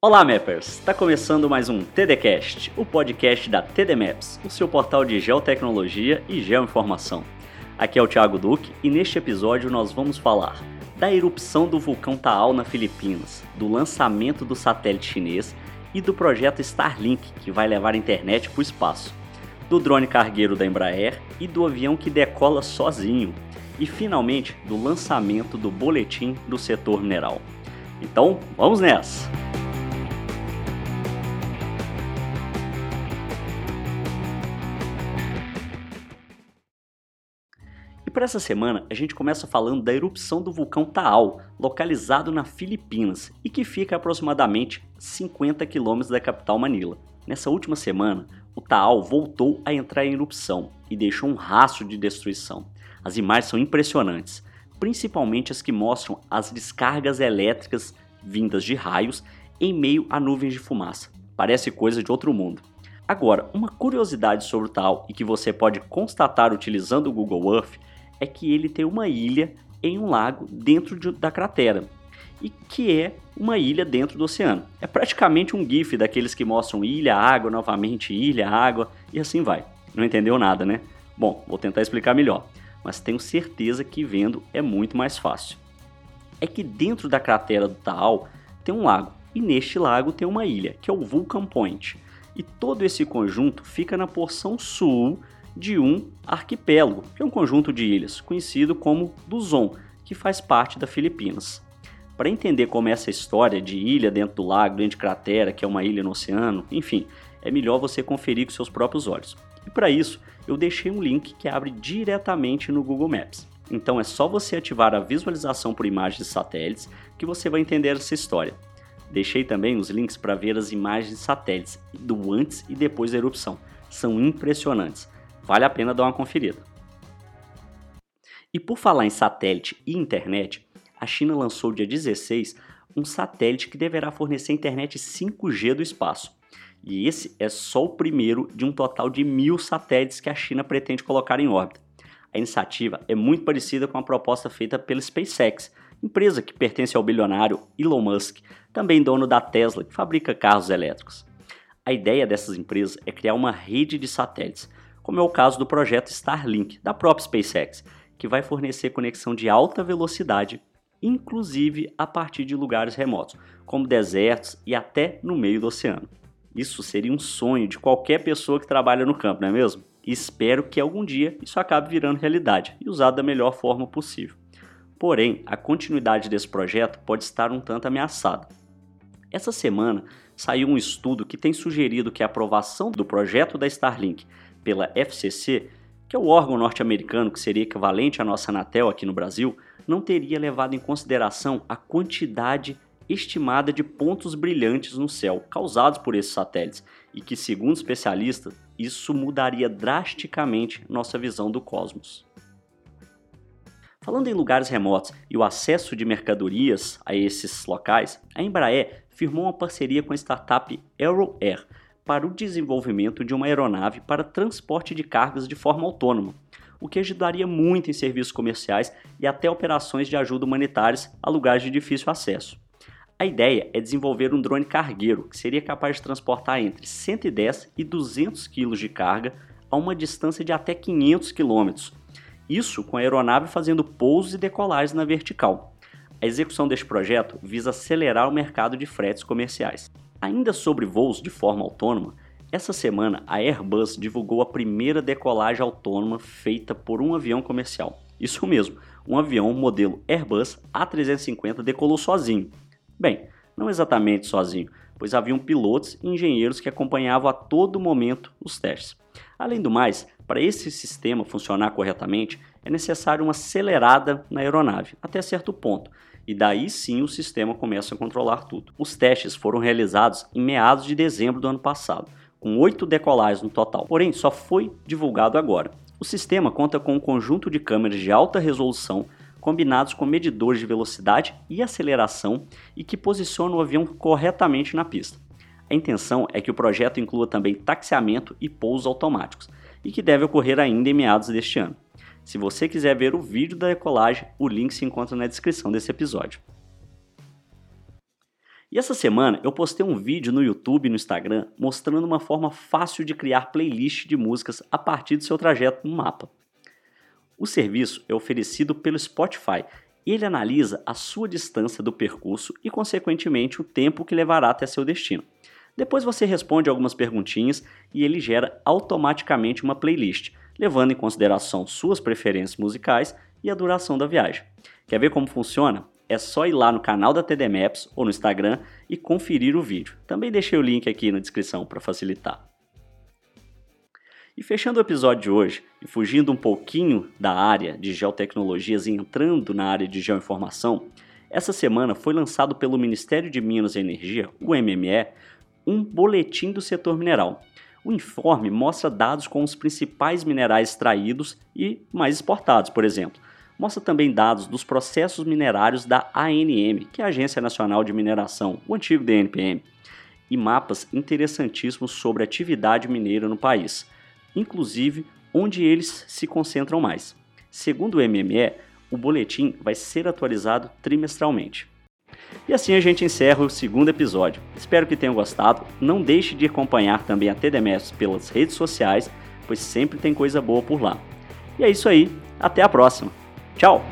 Olá Mappers, está começando mais um TDCast, o podcast da TD Maps, o seu portal de geotecnologia e geoinformação. Aqui é o Thiago Duque e neste episódio nós vamos falar da erupção do vulcão Taal na Filipinas, do lançamento do satélite chinês e do projeto Starlink, que vai levar a internet para o espaço, do drone cargueiro da Embraer e do avião que decola sozinho, e finalmente do lançamento do boletim do setor mineral. Então, vamos nessa! E para essa semana, a gente começa falando da erupção do vulcão Taal, localizado na Filipinas e que fica a aproximadamente 50 km da capital Manila. Nessa última semana, o Taal voltou a entrar em erupção e deixou um rastro de destruição. As imagens são impressionantes, principalmente as que mostram as descargas elétricas vindas de raios em meio a nuvens de fumaça. Parece coisa de outro mundo. Agora, uma curiosidade sobre o Taal e que você pode constatar utilizando o Google Earth é que ele tem uma ilha em um lago dentro da cratera, e que é uma ilha dentro do oceano. É praticamente um gif daqueles que mostram ilha, água, novamente ilha, água, e assim vai. Não entendeu nada, né? Bom, vou tentar explicar melhor, mas tenho certeza que vendo é muito mais fácil. É que dentro da cratera do Taal tem um lago, e neste lago tem uma ilha, que é o Vulcan Point, e todo esse conjunto fica na porção sul de um arquipélago, que é um conjunto de ilhas, conhecido como Luzon, que faz parte da Filipinas. Para entender como é essa história de ilha dentro do lago, dentro de cratera, que é uma ilha no oceano, enfim, é melhor você conferir com seus próprios olhos. E para isso, eu deixei um link que abre diretamente no Google Maps. Então é só você ativar a visualização por imagens de satélites que você vai entender essa história. Deixei também os links para ver as imagens de satélites do antes e depois da erupção. São impressionantes. Vale a pena dar uma conferida. E por falar em satélite e internet, a China lançou dia 16 um satélite que deverá fornecer internet 5G do espaço. E esse é só o primeiro de um total de 1.000 satélites que a China pretende colocar em órbita. A iniciativa é muito parecida com a proposta feita pela SpaceX, empresa que pertence ao bilionário Elon Musk, também dono da Tesla, que fabrica carros elétricos. A ideia dessas empresas é criar uma rede de satélites, como é o caso do projeto Starlink, da própria SpaceX, que vai fornecer conexão de alta velocidade, inclusive a partir de lugares remotos, como desertos e até no meio do oceano. Isso seria um sonho de qualquer pessoa que trabalha no campo, não é mesmo? E espero que algum dia isso acabe virando realidade e usado da melhor forma possível. Porém, a continuidade desse projeto pode estar um tanto ameaçada. Essa semana saiu um estudo que tem sugerido que a aprovação do projeto da Starlink pela FCC, que é o órgão norte-americano que seria equivalente à nossa Anatel aqui no Brasil, não teria levado em consideração a quantidade estimada de pontos brilhantes no céu causados por esses satélites e que, segundo especialistas, isso mudaria drasticamente nossa visão do cosmos. Falando em lugares remotos e o acesso de mercadorias a esses locais, a Embraer firmou uma parceria com a startup AeroAir, para o desenvolvimento de uma aeronave para transporte de cargas de forma autônoma, o que ajudaria muito em serviços comerciais e até operações de ajuda humanitárias a lugares de difícil acesso. A ideia é desenvolver um drone cargueiro que seria capaz de transportar entre 110 e 200 kg de carga a uma distância de até 500 km, isso com a aeronave fazendo pousos e decolagens na vertical. A execução deste projeto visa acelerar o mercado de fretes comerciais. Ainda sobre voos de forma autônoma, essa semana a Airbus divulgou a primeira decolagem autônoma feita por um avião comercial. Isso mesmo, um avião modelo Airbus A350 decolou sozinho. Bem, não exatamente sozinho, pois haviam pilotos e engenheiros que acompanhavam a todo momento os testes. Além do mais, para esse sistema funcionar corretamente, é necessário uma acelerada na aeronave, até certo ponto, e daí sim o sistema começa a controlar tudo. Os testes foram realizados em meados de dezembro do ano passado, com 8 decolagens no total, porém só foi divulgado agora. O sistema conta com um conjunto de câmeras de alta resolução combinados com medidores de velocidade e aceleração e que posicionam o avião corretamente na pista. A intenção é que o projeto inclua também taxiamento e pousos automáticos, e que deve ocorrer ainda em meados deste ano. Se você quiser ver o vídeo da decolagem, o link se encontra na descrição desse episódio. E essa semana eu postei um vídeo no YouTube e no Instagram mostrando uma forma fácil de criar playlist de músicas a partir do seu trajeto no mapa. O serviço é oferecido pelo Spotify e ele analisa a sua distância do percurso e, consequentemente, o tempo que levará até seu destino. Depois você responde algumas perguntinhas e ele gera automaticamente uma playlist, levando em consideração suas preferências musicais e a duração da viagem. Quer ver como funciona? É só ir lá no canal da TD Maps ou no Instagram e conferir o vídeo. Também deixei o link aqui na descrição para facilitar. E fechando o episódio de hoje, e fugindo um pouquinho da área de geotecnologias e entrando na área de geoinformação, essa semana foi lançado pelo Ministério de Minas e Energia, o MME, um boletim do setor mineral. O informe mostra dados com os principais minerais extraídos e mais exportados, por exemplo. Mostra também dados dos processos minerários da ANM, que é a Agência Nacional de Mineração, o antigo DNPM, e mapas interessantíssimos sobre a atividade mineira no país, inclusive onde eles se concentram mais. Segundo o MME, o boletim vai ser atualizado trimestralmente. E assim a gente encerra o segundo episódio. Espero que tenham gostado. Não deixe de acompanhar também a TD Maps pelas redes sociais, pois sempre tem coisa boa por lá. E é isso aí, até a próxima! Tchau!